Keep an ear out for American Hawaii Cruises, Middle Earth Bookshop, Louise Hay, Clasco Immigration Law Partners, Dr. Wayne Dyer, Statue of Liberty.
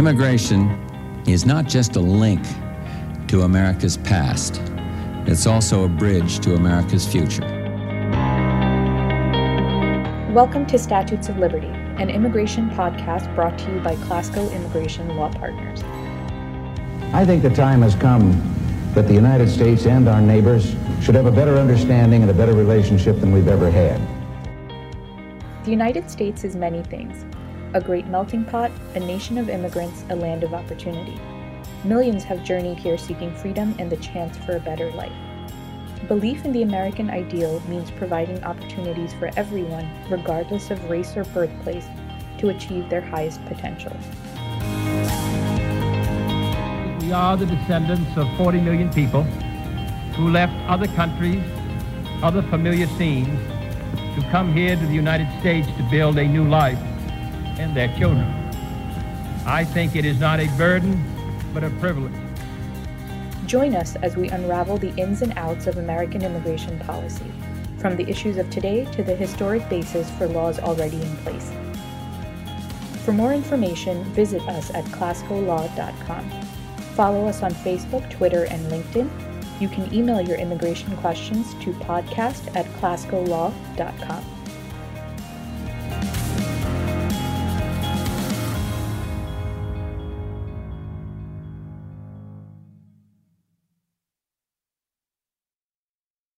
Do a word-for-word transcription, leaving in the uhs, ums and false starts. Immigration is not just a link to America's past, it's also a bridge to America's future. Welcome to Statutes of Liberty, an immigration podcast brought to you by Clasco Immigration Law Partners. I think the time has come that the United States and our neighbors should have a better understanding and a better relationship than we've ever had. The United States is many things: a great melting pot, a nation of immigrants, a land of opportunity. Millions have journeyed here seeking freedom and the chance for a better life. Belief in the American ideal means providing opportunities for everyone, regardless of race or birthplace, to achieve their highest potential. We are the descendants of forty million people who left other countries, other familiar scenes, to come here to the United States to build a new life and their children. I think it is not a burden, but a privilege. Join us as we unravel the ins and outs of American immigration policy, from the issues of today to the historic basis for laws already in place. For more information, visit us at classical law dot com. Follow us on Facebook, Twitter, and LinkedIn. You can email your immigration questions to podcast at classical law dot com.